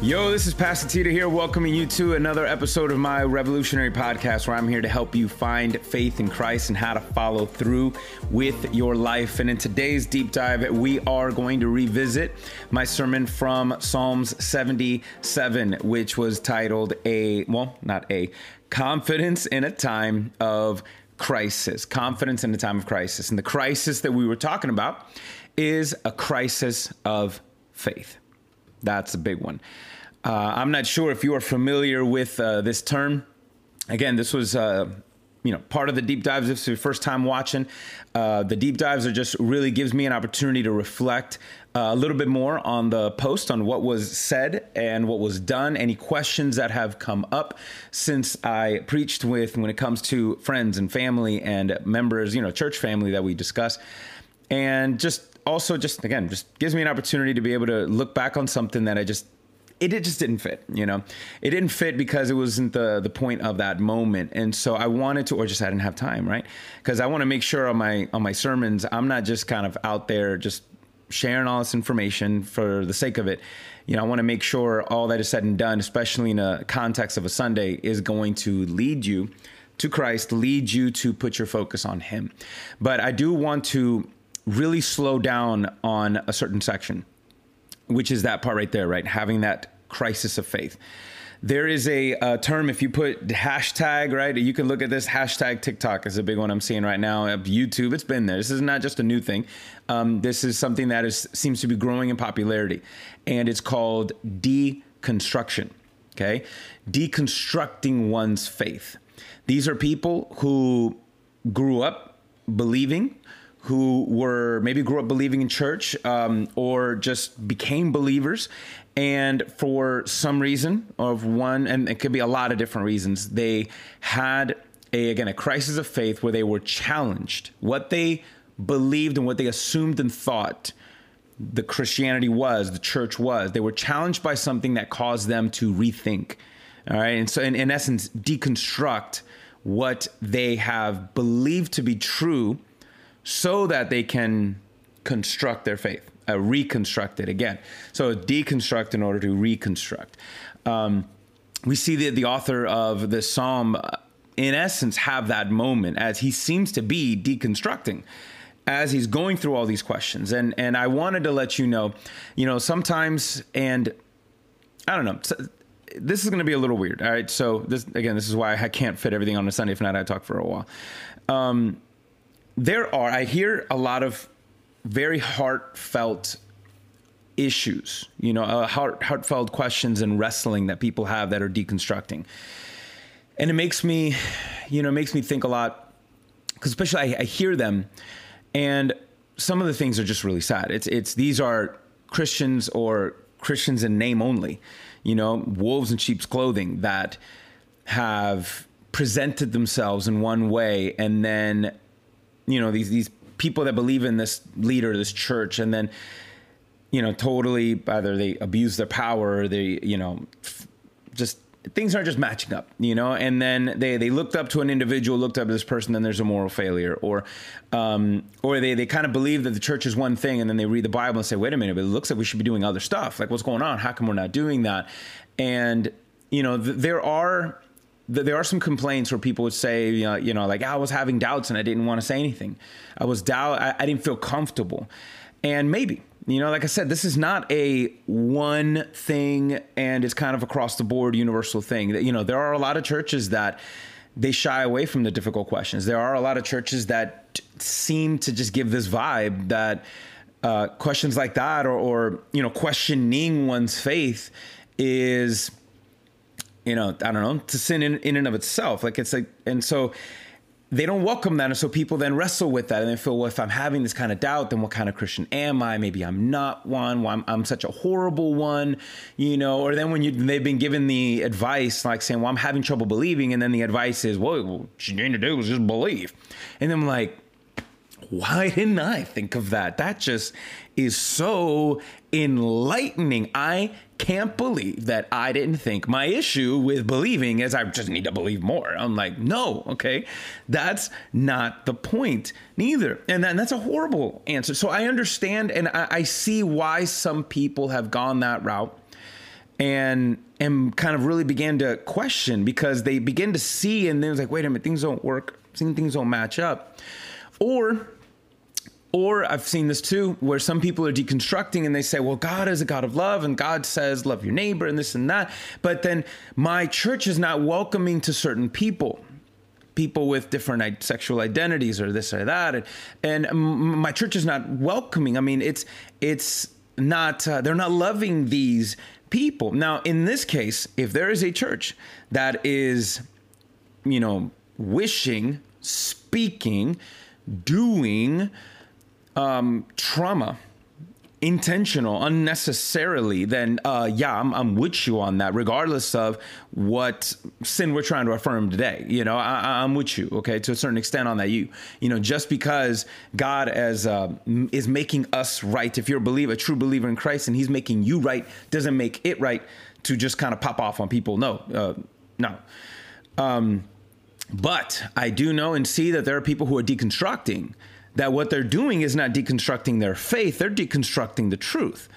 Yo, this is Pastor Tita here, welcoming you to another episode of my revolutionary podcast where I'm here to help you find faith in Christ and how to follow through with your life. And in today's deep dive, we are going to revisit my sermon from Psalms 77, which was titled Confidence in a Time of Crisis. Confidence in a Time of Crisis. And the crisis that we were talking about is a crisis of faith. That's a big one. I'm not sure if you are familiar with this term. Again, this was part of the deep dives. If it's your first time watching, the deep dives are just really gives me an opportunity to reflect a little bit more on the post, on what was said and what was done, any questions that have come up since I preached when it comes to friends and family and members, church family that we discuss. And just gives me an opportunity to be able to look back on something that it just didn't fit, It didn't fit because it wasn't the point of that moment. And so I wanted to, I didn't have time, right? Because I want to make sure on my sermons, I'm not just kind of out there just sharing all this information for the sake of it. I want to make sure all that is said and done, especially in a context of a Sunday, is going to lead you to Christ, lead you to put your focus on him. But I do want to really slow down on a certain section, which is that part right there, right? Having that crisis of faith. There is a term, if you put hashtag, right? You can look at this. Hashtag TikTok is a big one I'm seeing right now. YouTube, it's been there. This is not just a new thing. This is something that seems to be growing in popularity, and it's called deconstruction, okay? Deconstructing one's faith. These are people who grew up believing, who were maybe grew up believing in church or just became believers. And for some reason and it could be a lot of different reasons, they had a crisis of faith where they were challenged. What they believed and what they assumed and thought the Christianity was, the church was, they were challenged by something that caused them to rethink. All right. And so in essence, deconstruct what they have believed to be true, so that they can construct their faith, reconstruct it again. So deconstruct in order to reconstruct. We see that the author of this psalm, in essence, have that moment as he seems to be deconstructing, as he's going through all these questions. And I wanted to let sometimes, and I don't know, this is going to be a little weird. All right. So this is why I can't fit everything on a Sunday. If not, I talk for a while. I hear a lot of very heartfelt issues, heartfelt questions and wrestling that people have that are deconstructing. And it makes me, think a lot, because especially I hear them, and some of the things are just really sad. These are Christians, or Christians in name only, wolves in sheep's clothing, that have presented themselves in one way, and then these people that believe in this leader, this church, and then, totally either they abuse their power, or they, just things aren't just matching up, and then they looked up to an individual, looked up to this person, then there's a moral failure, or they kind of believe that the church is one thing, and then they read the Bible and say, wait a minute, but it looks like we should be doing other stuff. Like, what's going on? How come we're not doing that? And, there are some complaints where people would say, I was having doubts and I didn't want to say anything. I didn't feel comfortable. And maybe, like I said, this is not a one thing, and it's kind of across the board universal thing. There are a lot of churches that they shy away from the difficult questions. There are a lot of churches that seem to just give this vibe that questions like that or questioning one's faith is... I don't know, to sin in and of itself. And so they don't welcome that. And so people then wrestle with that, and they feel, well, if I'm having this kind of doubt, then what kind of Christian am I? Maybe I'm not one. Well, I'm such a horrible one, or then when they've been given the advice, like saying, well, I'm having trouble believing. And then the advice is, well, what you need to do is just believe. And I'm like, why didn't I think of that? That just is so enlightening. I can't believe that I didn't think my issue with believing is I just need to believe more. I'm like, no, okay, that's not the point neither. And that's a horrible answer. So I understand, and I see why some people have gone that route. and kind of really began to question, because they began to see, and then it was like, wait a minute, things don't work. Things don't match up. Or I've seen this too, where some people are deconstructing and they say, well, God is a God of love and God says, love your neighbor and this and that. But then my church is not welcoming to certain people with different sexual identities or this or that. And my church is not welcoming. I mean, it's not, they're not loving these people. Now, in this case, if there is a church that is, wishing, speaking, doing, trauma, intentional, unnecessarily, then I'm with you on that, regardless of what sin we're trying to affirm today. I'm with you, okay, to a certain extent on that. You just because God is making us right, if you're a true believer in Christ, and he's making you right, doesn't make it right to just kind of pop off on people. No. But I do know and see that there are people who are deconstructing, that what they're doing is not deconstructing their faith. They're deconstructing the truth.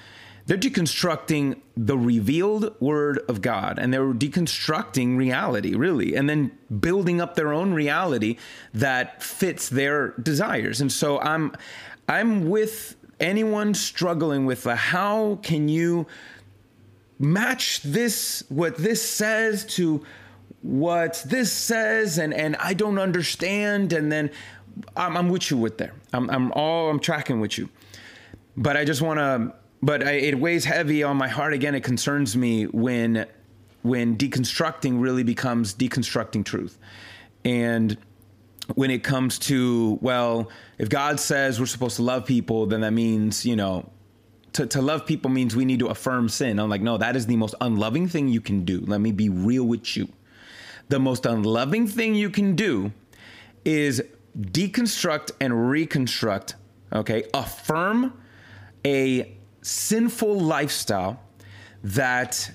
They're deconstructing the revealed word of God, and they're deconstructing reality, really, and then building up their own reality that fits their desires. And so I'm with anyone struggling with how can you match this, what this says to what this says, and I don't understand, and then I'm with you with there. I'm tracking with you, but I just want to, it weighs heavy on my heart. Again, it concerns me when deconstructing really becomes deconstructing truth. And when it comes to, if God says we're supposed to love people, then that means, to love people means we need to affirm sin. I'm like, no, that is the most unloving thing you can do. Let me be real with you. The most unloving thing you can do is deconstruct and reconstruct, okay? Affirm a sinful lifestyle that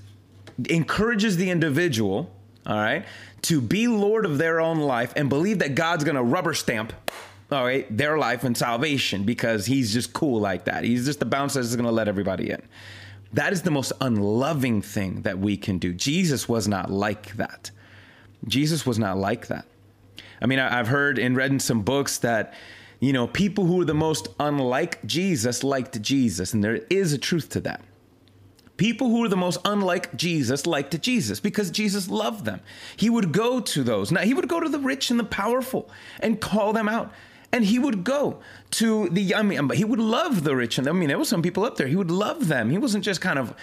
encourages the individual, all right, to be Lord of their own life and believe that God's going to rubber stamp, all right, their life and salvation because he's just cool like that. He's just the bouncer that's going to let everybody in. That is the most unloving thing that we can do. Jesus was not like that. Jesus was not like that. I mean, I've heard and read in some books that, people who are the most unlike Jesus liked Jesus. And there is a truth to that. People who are the most unlike Jesus liked Jesus because Jesus loved them. He would go to those. Now, he would go to the rich and the powerful and call them out. And he would go to he would love the rich. And there were some people up there. He would love them. He wasn't just kind of,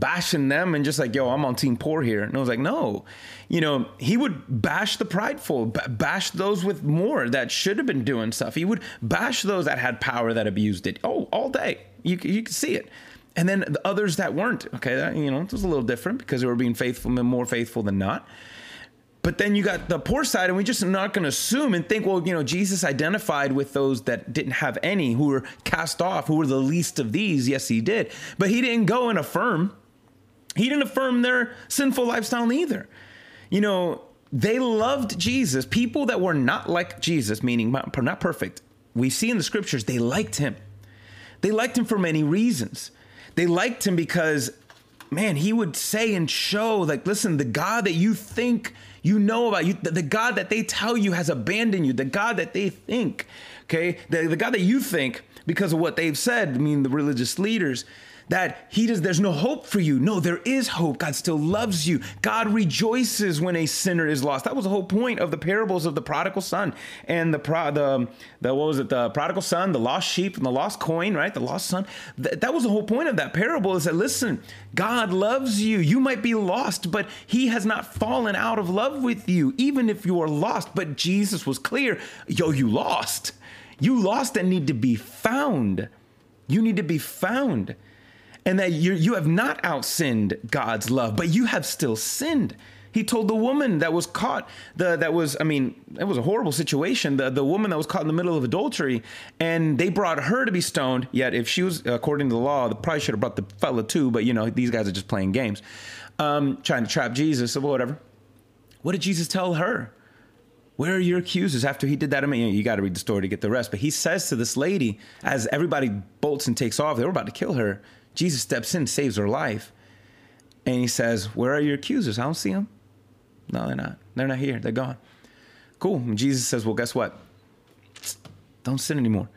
bashing them and just like, yo, I'm on team poor here. And I was like, no, he would bash the prideful, bash those with more that should have been doing stuff. He would bash those that had power, that abused it. Oh, all day. You could see it. And then the others that weren't. Okay. That, it was a little different because they were being faithful and more faithful than not. But then you got the poor side, and we're just not going to assume and think, Jesus identified with those that didn't have any, who were cast off, who were the least of these. Yes, he did. But he didn't go and affirm. He didn't affirm their sinful lifestyle either. They loved Jesus. People that were not like Jesus, meaning not perfect. We see in the scriptures, they liked him. They liked him for many reasons. They liked him because, man, he would say and show, like, listen, the God that you think you know about, you, the God that they tell you has abandoned you, the God that they think, okay, the God that you think, because of what they've said, the religious leaders, that there's no hope for you. No, there is hope. God still loves you. God rejoices when a sinner is lost. That was the whole point of the parables of the prodigal son and the prodigal son, the lost sheep and the lost coin, right? The lost son. That was the whole point of that parable, is that, listen, God loves you. You might be lost, but he has not fallen out of love with you, even if you are lost. But Jesus was clear. Yo, you lost. You lost and need to be found. You need to be found. And that you have not out-sinned God's love, but you have still sinned. He told the woman that was caught, it was a horrible situation. The woman that was caught in the middle of adultery, and they brought her to be stoned. Yet if she was, according to the law, they probably should have brought the fella too, but these guys are just playing games, trying to trap Jesus or whatever. What did Jesus tell her? Where are your accusers? After he did that, you got to read the story to get the rest. But he says to this lady, as everybody bolts and takes off, they were about to kill her. Jesus steps in, saves her life. And he says, where are your accusers? I don't see them. No, they're not. They're not here. They're gone. Cool. And Jesus says, well, guess what? Don't sin anymore.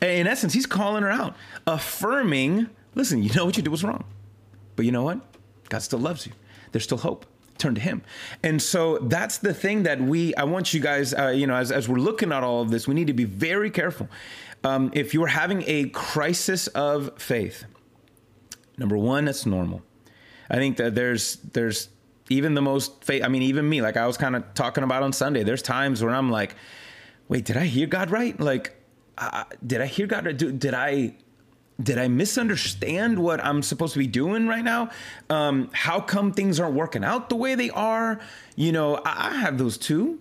And in essence, he's calling her out, affirming, listen, you know what you did was wrong. But you know what? God still loves you. There's still hope. Turn to him. And so that's the thing that I want you guys, as we're looking at all of this, we need to be very careful. If you're having a crisis of faith, number one, that's normal. I think that there's even the most faith. I mean, even me, like I was kind of talking about on Sunday, there's times where I'm like, wait, did I hear God right? Like, did I hear God? Did I misunderstand what I'm supposed to be doing right now? How come things aren't working out the way they are? You know, I have those too.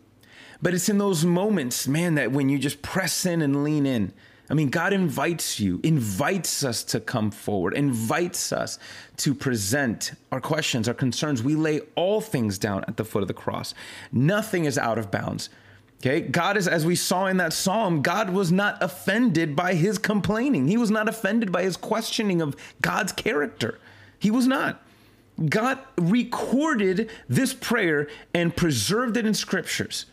But it's in those moments, man, that when you just press in and lean in. I mean, God invites you, invites us to come forward, invites us to present our questions, our concerns. We lay all things down at the foot of the cross. Nothing is out of bounds. Okay, God is, as we saw in that psalm, God was not offended by his complaining. He was not offended by his questioning of God's character. He was not. God recorded this prayer and preserved it in scriptures.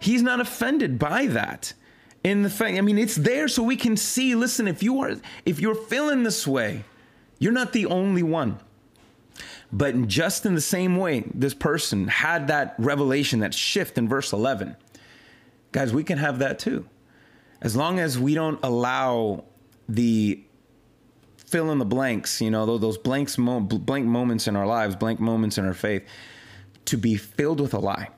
He's not offended by that. In the thing, I mean, it's there so we can see, listen, if you're feeling this way, you're not the only one. But just in the same way, this person had that revelation, that shift in verse 11. Guys, we can have that too. As long as we don't allow the fill in the blanks, you know, those blank moments in our lives, blank moments in our faith to be filled with a lie.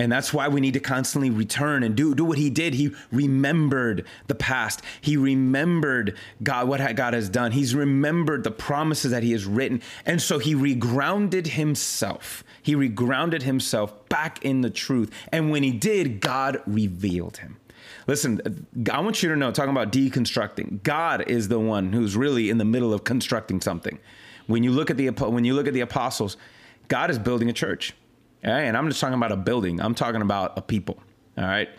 And that's why we need to constantly return and do what he did. He remembered the past. He remembered God, what God has done. He's remembered the promises that he has written. And so he regrounded himself. He regrounded himself back in the truth. And when he did, God revealed him. Listen, I want you to know, talking about deconstructing, God is the one who's really in the middle of constructing something. When you look at the apostles, God is building a church. And I'm just talking about a building. I'm talking about a people. All right.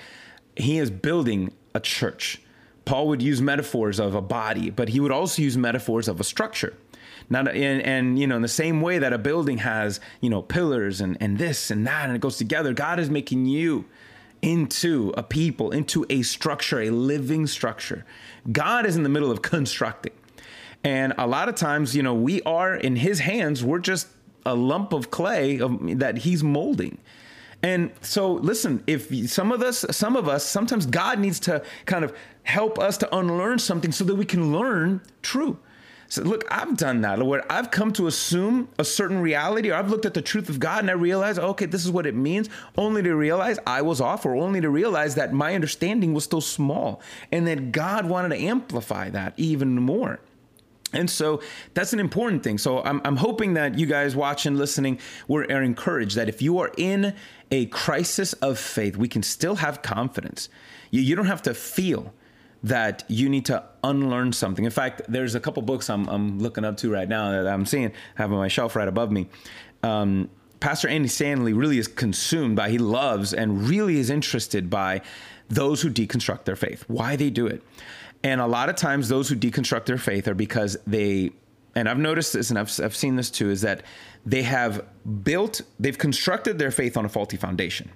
He is building a church. Paul would use metaphors of a body, but he would also use metaphors of a structure. In the same way that a building has, you know, pillars and this and that, and it goes together. God is making you into a people, into a structure, a living structure. God is in the middle of constructing. And a lot of times, you know, we are in his hands. We're just a lump of clay that he's molding. And so listen, if some of us, sometimes God needs to kind of help us to unlearn something so that we can learn true. So look, I've done that where I've come to assume a certain reality, or I've looked at the truth of God and I realized, okay, this is what it means, only to realize I was off, or only to realize that my understanding was still small and that God wanted to amplify that even more. And so that's an important thing. So I'm hoping that you guys watching, listening, are encouraged that if you are in a crisis of faith, we can still have confidence. You don't have to feel that you need to unlearn something. In fact, there's a couple books I'm looking up to right now that I'm seeing, have on my shelf right above me. Pastor Andy Stanley really is consumed by, he loves and really is interested by those who deconstruct their faith, why they do it. And a lot of times those who deconstruct their faith are because they, and I've noticed this and I've seen this too, is that they've constructed their faith on a faulty foundation.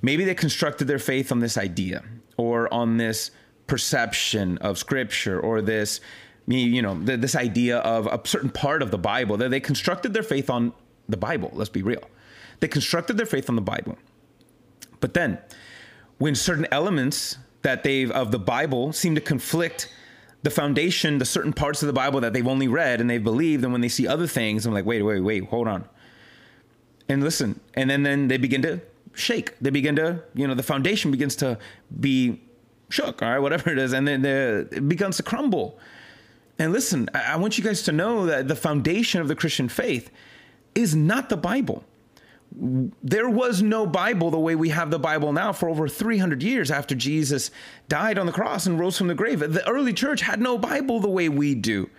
Maybe they constructed their faith on this idea or on this perception of scripture or this, you know, this idea of a certain part of the Bible. They constructed their faith on the Bible. Let's be real. They constructed their faith on the Bible. But then when certain elements that they've of the Bible seem to conflict the foundation, the certain parts of the Bible that they've only read and they've believed. And when they see other things, I'm like, wait, hold on. And listen. And then they begin to shake. They begin to, you know, the foundation begins to be shook. All right, whatever it is. And then it begins to crumble. And listen, I want you guys to know that the foundation of the Christian faith is not the Bible. There was no Bible the way we have the Bible now for over 300 years after Jesus died on the cross and rose from the grave. The early church had no Bible the way we do.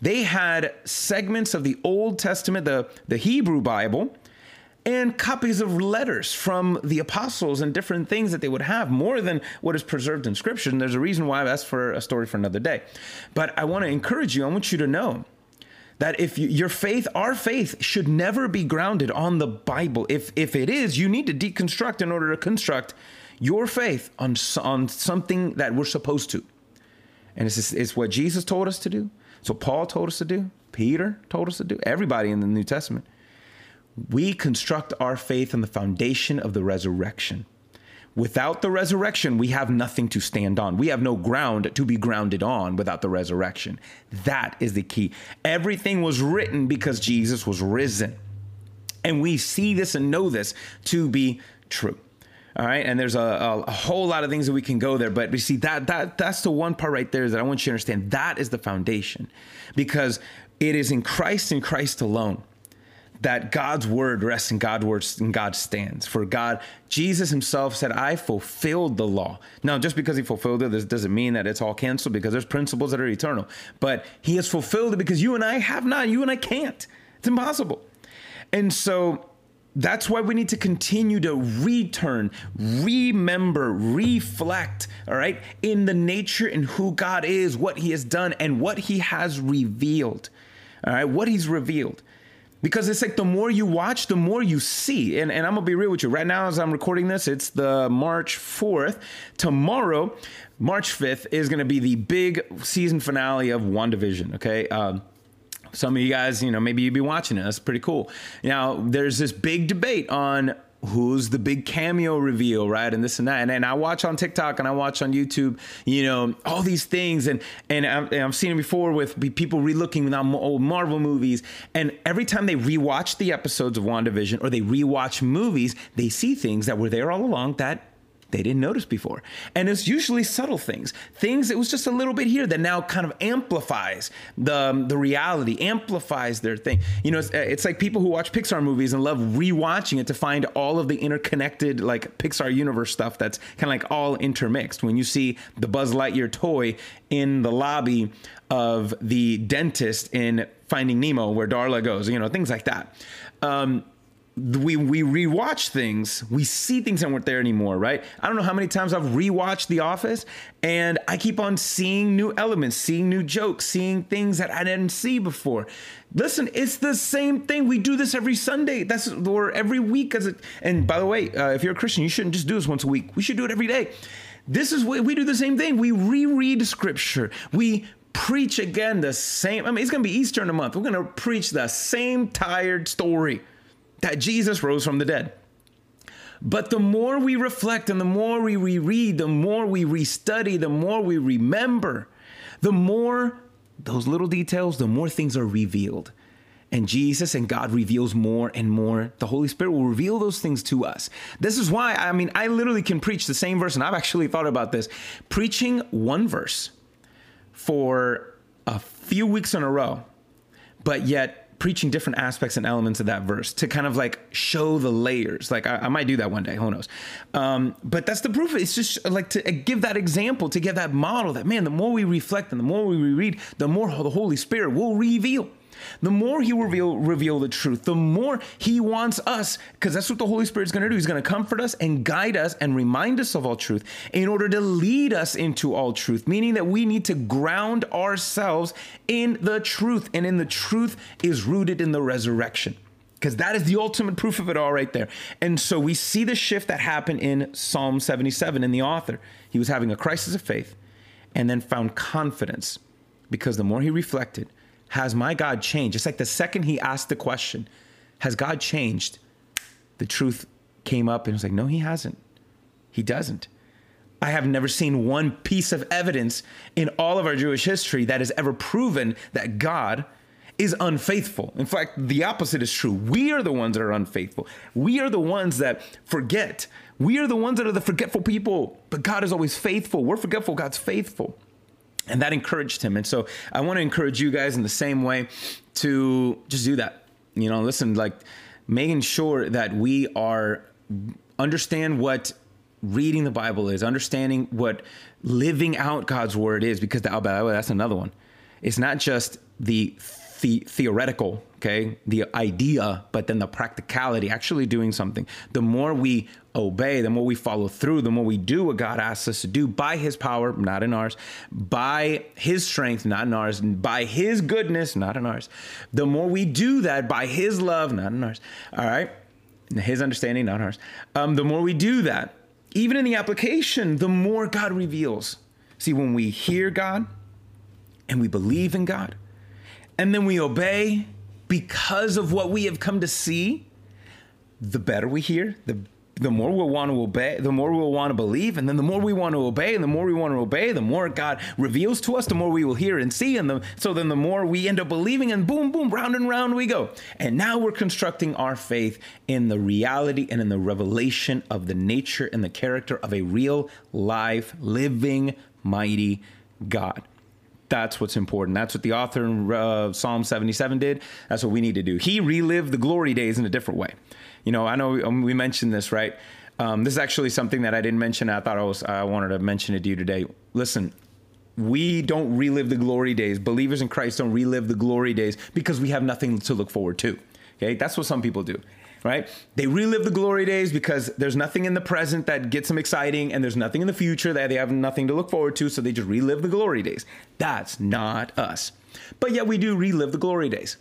They had segments of the Old Testament, the Hebrew Bible, and copies of letters from the apostles and different things that they would have, more than what is preserved in Scripture. And there's a reason why that's for a story for another day. But I want to encourage you. I want you to know that if you, your faith, our faith should never be grounded on the Bible. If it is, you need to deconstruct in order to construct your faith on something that we're supposed to. And it's what Jesus told us to do. So Paul told us to do. Peter told us to do. Everybody in the New Testament. We construct our faith on the foundation of the resurrection. Without the resurrection, we have nothing to stand on. We have no ground to be grounded on without the resurrection. That is the key. Everything was written because Jesus was risen. And we see this and know this to be true. All right. And there's a whole lot of things that we can go there. But we see that's the one part right there that I want you to understand. That is the foundation, because it is in Christ and Christ alone that God's word rests and God's word and God stands. For God, Jesus himself said, I fulfilled the law. Now, just because he fulfilled it, this doesn't mean that it's all canceled, because there's principles that are eternal. But he has fulfilled it because you and I have not. You and I can't. It's impossible. And so that's why we need to continue to return, remember, reflect, all right, in the nature and who God is, what he has done, and what he has revealed. All right, what he's revealed. Because it's like the more you watch, the more you see. And I'm going to be real with you. Right now, as I'm recording this, it's the March 4th. Tomorrow, March 5th, is going to be the big season finale of WandaVision, okay? Some of you guys, you know, maybe you'd be watching it. That's pretty cool. Now, there's this big debate on who's the big cameo reveal, right? And this and that. And I watch on TikTok and I watch on YouTube, you know, all these things. And I've seen it before with people relooking at old Marvel movies. And every time they rewatch the episodes of WandaVision or they rewatch movies, they see things that were there all along that they didn't notice before. And it's usually subtle things that was just a little bit here that now kind of amplifies the reality, amplifies their thing. You know, it's like people who watch Pixar movies and love rewatching it to find all of the interconnected, like, Pixar universe stuff that's kind of like all intermixed. When you see the Buzz Lightyear toy in the lobby of the dentist in Finding Nemo where Darla goes, you know, things like that. We rewatch things. We see things that weren't there anymore, right? I don't know how many times I've rewatched The Office, and I keep on seeing new elements, seeing new jokes, seeing things that I didn't see before. Listen, it's the same thing. We do this every Sunday. Or every week. And by the way, if you're a Christian, you shouldn't just do this once a week. We should do it every day. This is what we do, the same thing. We reread scripture. We preach again the same. I mean, it's going to be Easter in a month. We're going to preach the same tired story, that Jesus rose from the dead. But the more we reflect and the more we reread, the more we restudy, the more we remember, the more those little details, the more things are revealed. And Jesus and God reveals more and more. The Holy Spirit will reveal those things to us. This is why, I mean, I literally can preach the same verse, and I've actually thought about this, preaching one verse for a few weeks in a row, but yet preaching different aspects and elements of that verse to kind of like show the layers. Like I might do that one day, who knows? But that's the proof. It's just like to give that example, to give that model that, man, the more we reflect and the more we reread, the more the Holy Spirit will reveal. The more he will reveal the truth, the more he wants us, because that's what the Holy Spirit's going to do. He's going to comfort us and guide us and remind us of all truth in order to lead us into all truth, meaning that we need to ground ourselves in the truth, and in the truth is rooted in the resurrection, because that is the ultimate proof of it all right there. And so we see the shift that happened in Psalm 77 in the author. He was having a crisis of faith and then found confidence, because the more he reflected, has my God changed? It's like the second he asked the question, has God changed? The truth came up and was like, no, he hasn't. He doesn't. I have never seen one piece of evidence in all of our Jewish history that has ever proven that God is unfaithful. In fact, the opposite is true. We are the ones that are unfaithful. We are the ones that forget. We are the ones that are the forgetful people, but God is always faithful. We're forgetful. God's faithful. And that encouraged him. And so I want to encourage you guys in the same way to just do that. You know, listen, like making sure that we are understand what reading the Bible is, understanding what living out God's word is, because by the way, that's another one. It's not just the theoretical, okay, the idea, but then the practicality, actually doing something. The more we obey, the more we follow through, the more we do what God asks us to do by his power, not in ours, by his strength, not in ours, by his goodness, not in ours. The more we do that by his love, not in ours, all right? His understanding, not ours. The more we do that, even in the application, the more God reveals. See, when we hear God and we believe in God, and then we obey because of what we have come to see, the better we hear, the more we'll want to obey, the more we'll want to believe, and then the more we want to obey, and the more we want to obey, the more God reveals to us, the more we will hear and see, and so then the more we end up believing, and boom, boom, round and round we go. And now we're constructing our faith in the reality and in the revelation of the nature and the character of a real, live, living, mighty God. That's what's important. That's what the author in Psalm 77 did. That's what we need to do. He relived the glory days in a different way. You know, I know we mentioned this, right? This is actually something that I didn't mention. I thought I wanted to mention it to you today. Listen, we don't relive the glory days. Believers in Christ don't relive the glory days because we have nothing to look forward to. Okay, that's what some people do. Right? They relive the glory days because there's nothing in the present that gets them exciting, and there's nothing in the future that they have nothing to look forward to, so they just relive the glory days. That's not us. But yet we do relive the glory days.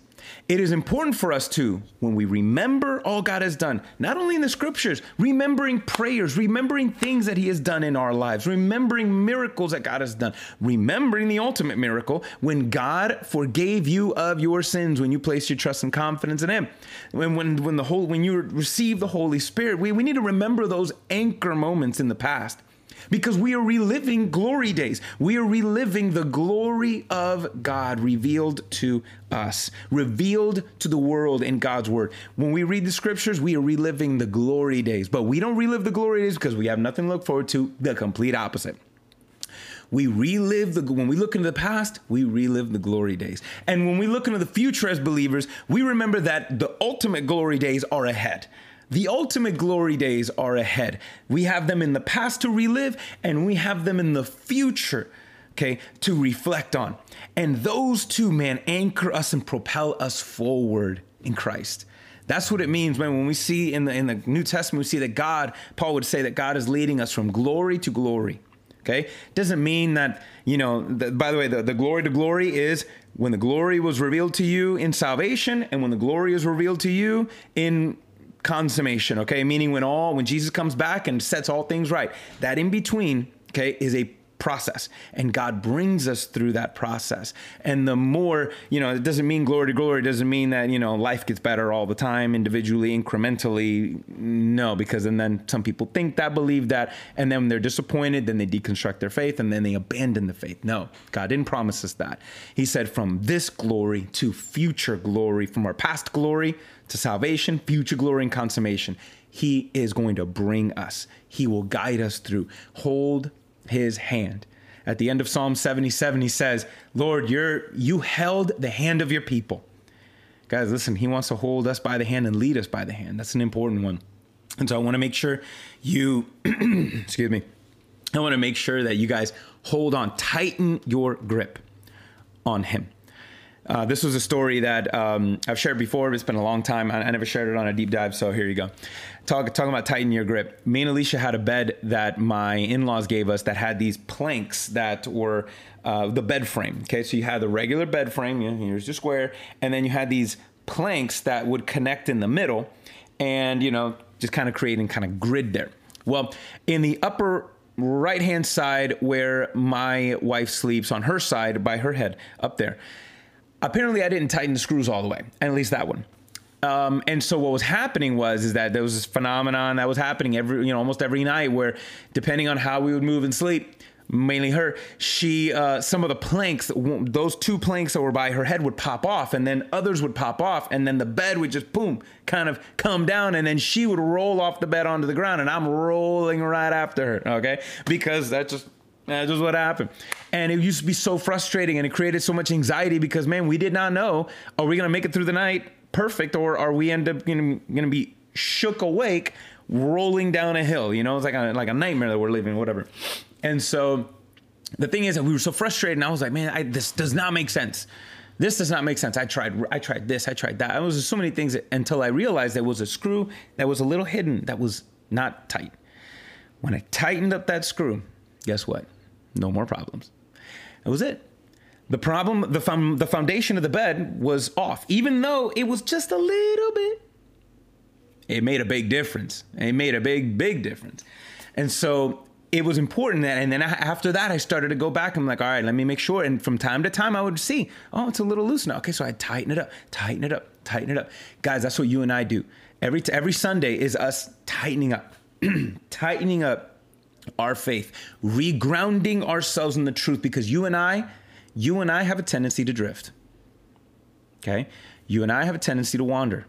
It is important for us to, when we remember all God has done, not only in the scriptures, remembering prayers, remembering things that he has done in our lives, remembering miracles that God has done, remembering the ultimate miracle when God forgave you of your sins, when you place your trust and confidence in him, when you receive the Holy Spirit, we need to remember those anchor moments in the past. Because we are reliving glory days. We are reliving the glory of God revealed to us, revealed to the world in God's word. When we read the scriptures, we are reliving the glory days. But we don't relive the glory days because we have nothing to look forward to, the complete opposite. We relive when we look into the past, we relive the glory days. And when we look into the future as believers, we remember that the ultimate glory days are ahead. The ultimate glory days are ahead. We have them in the past to relive, and we have them in the future, okay, to reflect on. And those two, man, anchor us and propel us forward in Christ. That's what it means, man. When we see in the New Testament, we see that God, Paul would say that God is leading us from glory to glory. Okay, doesn't mean that, you know, by the way, the glory to glory is when the glory was revealed to you in salvation, and when the glory is revealed to you in consummation, okay? Meaning when Jesus comes back and sets all things right. That in between, okay, is a process, and God brings us through that process. And the more, you know, it doesn't mean glory to glory. It doesn't mean that, you know, life gets better all the time, individually, incrementally. No, because and then some people think that, believe that, and then they're disappointed, then they deconstruct their faith, and then they abandon the faith. No, God didn't promise us that. He said from this glory to future glory, from our past glory to salvation, future glory, and consummation. He is going to bring us. He will guide us through. Hold his hand. At the end of Psalm 77, he says, Lord, you held the hand of your people. Guys, listen, he wants to hold us by the hand and lead us by the hand. That's an important one. And so I want to make sure I want to make sure that you guys hold on, tighten your grip on him. This was a story that I've shared before, but it's been a long time. I never shared it on a deep dive, so here you go. Talking about tightening your grip. Me and Alicia had a bed that my in-laws gave us that had these planks that were the bed frame. Okay, so you had the regular bed frame, you know, here's your square, and then you had these planks that would connect in the middle and, you know, just kind of creating kind of grid there. Well, in the upper right-hand side where my wife sleeps, on her side by her head up there, apparently I didn't tighten the screws all the way, at least that one. And so what was happening was that there was this phenomenon that was happening almost every night where, depending on how we would move and sleep, mainly her, some of the planks, those two planks that were by her head would pop off, and then others would pop off, and then the bed would just, boom, kind of come down, and then she would roll off the bed onto the ground, and I'm rolling right after her, okay? Because that's just what happened. And it used to be so frustrating, and it created so much anxiety because, man, we did not know, are we going to make it through the night perfect, or are we end up going to be shook awake rolling down a hill? You know, it's like a nightmare that we're living, whatever. And so the thing is that we were so frustrated, and I was like, man, this does not make sense. This does not make sense. I tried this, I tried that. I was so many things until I realized there was a screw that was a little hidden that was not tight. When I tightened up that screw, guess what? No more problems. That was it. The problem, the foundation of the bed was off. Even though it was just a little bit, it made a big difference. It made a big, big difference. And so it was important that, and then after that, I started to go back. I'm like, all right, let me make sure. And from time to time, I would see, oh, it's a little loose now. Okay, so I tighten it up. Guys, that's what you and I do. Every Sunday is us tightening up, tightening up our faith, regrounding ourselves in the truth, because you and I have a tendency to drift. Okay? You and I have a tendency to wander.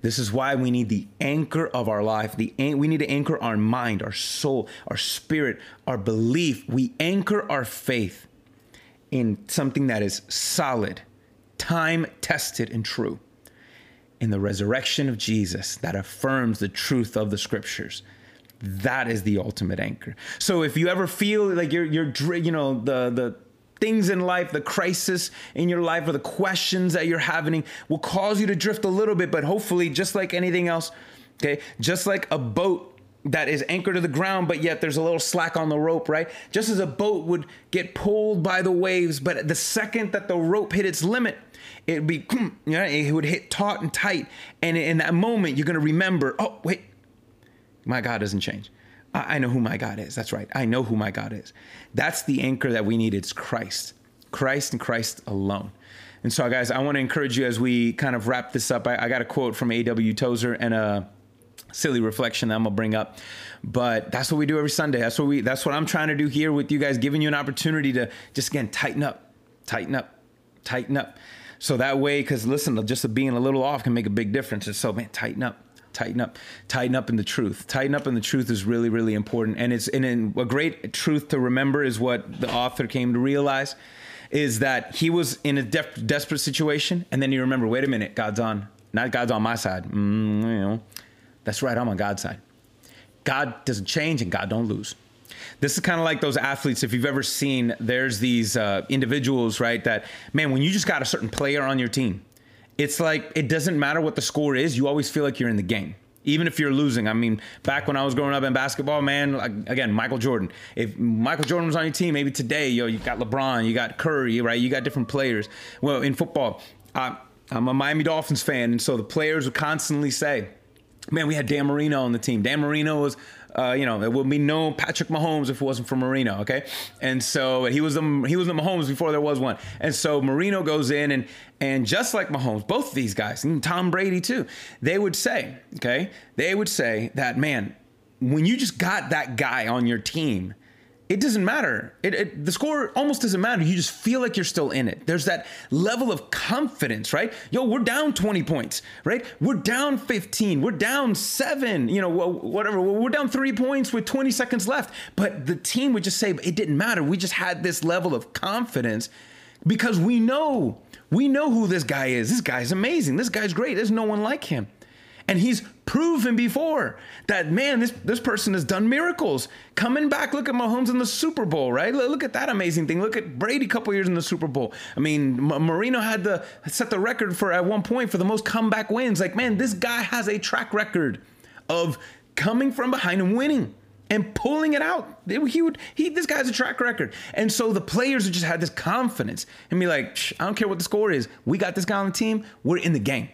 This is why we need the anchor of our life. We need to anchor our mind, our soul, our spirit, our belief. We anchor our faith in something that is solid, time-tested, and true. In the resurrection of Jesus that affirms the truth of the scriptures. That is the ultimate anchor. So if you ever feel like the things in life, the crisis in your life, or the questions that you're having will cause you to drift a little bit, but hopefully, just like anything else, okay, just like a boat that is anchored to the ground, but yet there's a little slack on the rope, right? Just as a boat would get pulled by the waves, but the second that the rope hit its limit, it would hit taut and tight. And in that moment, you're going to remember, oh, wait, my God doesn't change. I know who my God is. That's right. I know who my God is. That's the anchor that we need. It's Christ. Christ and Christ alone. And so, guys, I want to encourage you as we kind of wrap this up. I got a quote from A.W. Tozer and a silly reflection that I'm going to bring up. But that's what we do every Sunday. That's what I'm trying to do here with you guys, giving you an opportunity to just, again, tighten up. So that way, because listen, just being a little off can make a big difference. And so, man, tighten up in the truth. Tighten up in the truth is really, really important. And a great truth to remember is what the author came to realize is that he was in a desperate situation. And then he remembered, wait a minute, God's on my side. That's right. I'm on God's side. God doesn't change and God don't lose. This is kind of like those athletes. If you've ever seen, there's these individuals, right? That, man, when you just got a certain player on your team, it's like it doesn't matter what the score is. You always feel like you're in the game, even if you're losing. I mean, back when I was growing up in basketball, man, like, again, Michael Jordan. If Michael Jordan was on your team, maybe today, you got LeBron, you got Curry, right? You got different players. Well, in football, I'm a Miami Dolphins fan, and so the players would constantly say, man, we had Dan Marino on the team. Dan Marino was, there would be no Patrick Mahomes if it wasn't for Marino, okay? And so he was the Mahomes before there was one. And so Marino goes in and just like Mahomes, both of these guys, and Tom Brady too, they would say that, man, when you just got that guy on your team, it doesn't matter. The score almost doesn't matter. You just feel like you're still in it. There's that level of confidence, right? Yo, we're down 20 points, right? We're down 15. We're down 7, whatever. We're down 3 points with 20 seconds left. But the team would just say, it didn't matter. We just had this level of confidence because we know who this guy is. This guy's amazing. This guy's great. There's no one like him. And he's proven before that, man, this person has done miracles. Coming back, look at Mahomes in the Super Bowl, right? Look at that amazing thing. Look at Brady a couple years in the Super Bowl. I mean, Marino had to set the record for, at one point, for the most comeback wins. Like, man, this guy has a track record of coming from behind and winning and pulling it out. This guy's a track record. And so the players just had this confidence and be like, I don't care what the score is. We got this guy on the team. We're in the game.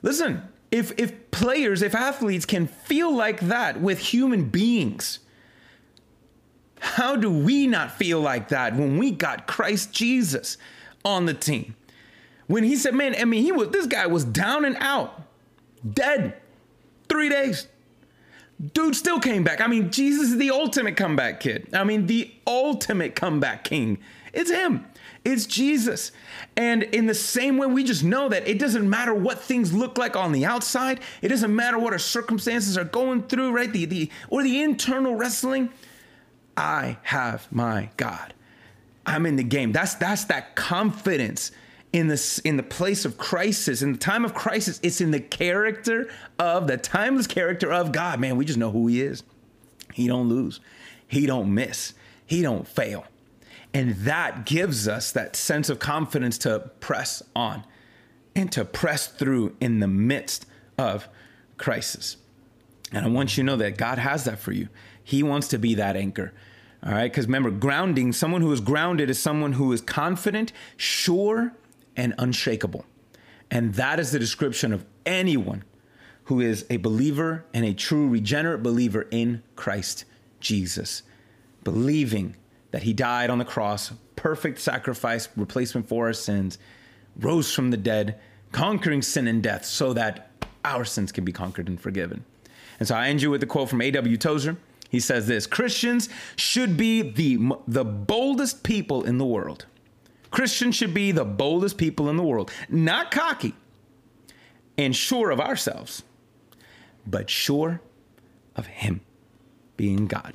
Listen, if players, if athletes can feel like that with human beings, how do we not feel like that when we got Christ Jesus on the team? When he said, man, I mean, this guy was down and out, dead, 3 days. Dude still came back. I mean, Jesus is the ultimate comeback kid. I mean, the ultimate comeback king. It's him. It's Jesus. And in the same way, we just know that it doesn't matter what things look like on the outside. It doesn't matter what our circumstances are going through, right? The internal wrestling. I have my God. I'm in the game. That's that confidence in the place of crisis, in the time of crisis. It's in the character of the timeless character of God. Man, we just know who he is. He don't lose. He don't miss. He don't fail. And that gives us that sense of confidence to press on and to press through in the midst of crisis. And I want you to know that God has that for you. He wants to be that anchor. All right. Because remember, grounding, someone who is grounded is someone who is confident, sure, and unshakable. And that is the description of anyone who is a believer and a true regenerate believer in Christ Jesus, believing that he died on the cross, perfect sacrifice, replacement for our sins, rose from the dead, conquering sin and death so that our sins can be conquered and forgiven. And so I end you with a quote from A.W. Tozer. He says this: Christians should be the boldest people in the world. Christians should be the boldest people in the world, not cocky and sure of ourselves, but sure of him being God.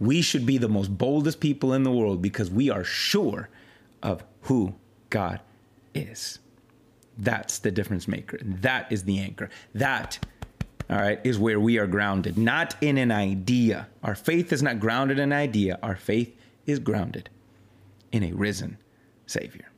We should be the most boldest people in the world because we are sure of who God is. That's the difference maker. That is the anchor. That, all right, is where we are grounded, not in an idea. Our faith is not grounded in an idea. Our faith is grounded in a risen Savior.